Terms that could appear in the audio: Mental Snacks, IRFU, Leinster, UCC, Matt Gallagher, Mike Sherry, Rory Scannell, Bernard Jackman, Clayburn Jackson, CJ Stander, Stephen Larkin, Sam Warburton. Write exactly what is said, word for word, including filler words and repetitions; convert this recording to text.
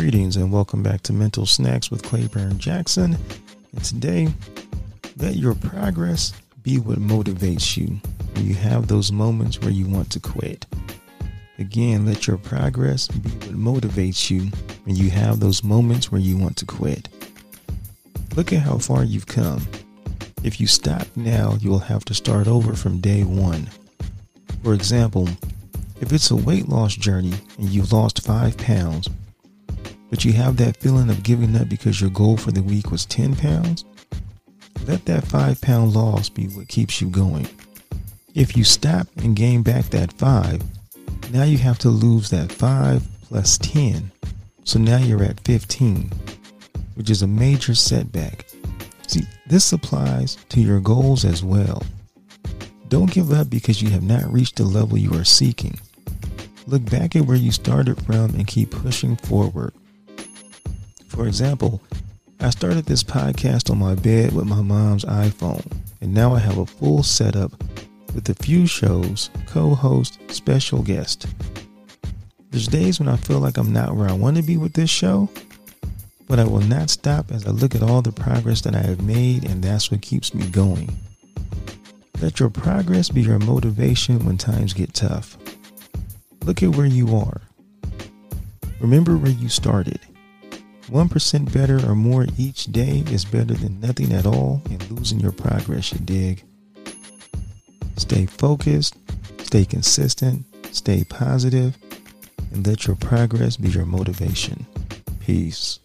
Greetings and welcome back to Mental Snacks with Clayburn Jackson. And today, let your progress be what motivates you when you have those moments where you want to quit. Again, let your progress be what motivates you when you have those moments where you want to quit. Look at how far you've come. If you stop now, you'll have to start over from day one. For example, if it's a weight loss journey and you've lost five pounds, but you have that feeling of giving up because your goal for the week was ten pounds, let that five pound loss be what keeps you going. If you stop and gain back that five, now you have to lose that five plus ten. So now you're at fifteen, which is a major setback. See, this applies to your goals as well. Don't give up because you have not reached the level you are seeking. Look back at where you started from and keep pushing forward. For example, I started this podcast on my bed with my mom's iPhone, and now I have a full setup with a few shows, co-host, special guest. There's days when I feel like I'm not where I want to be with this show, but I will not stop as I look at all the progress that I have made, and that's what keeps me going. Let your progress be your motivation when times get tough. Look at where you are. Remember where you started. one percent better or more each day is better than nothing at all and losing your progress, you dig? Stay focused, stay consistent, stay positive, and let your progress be your motivation. Peace.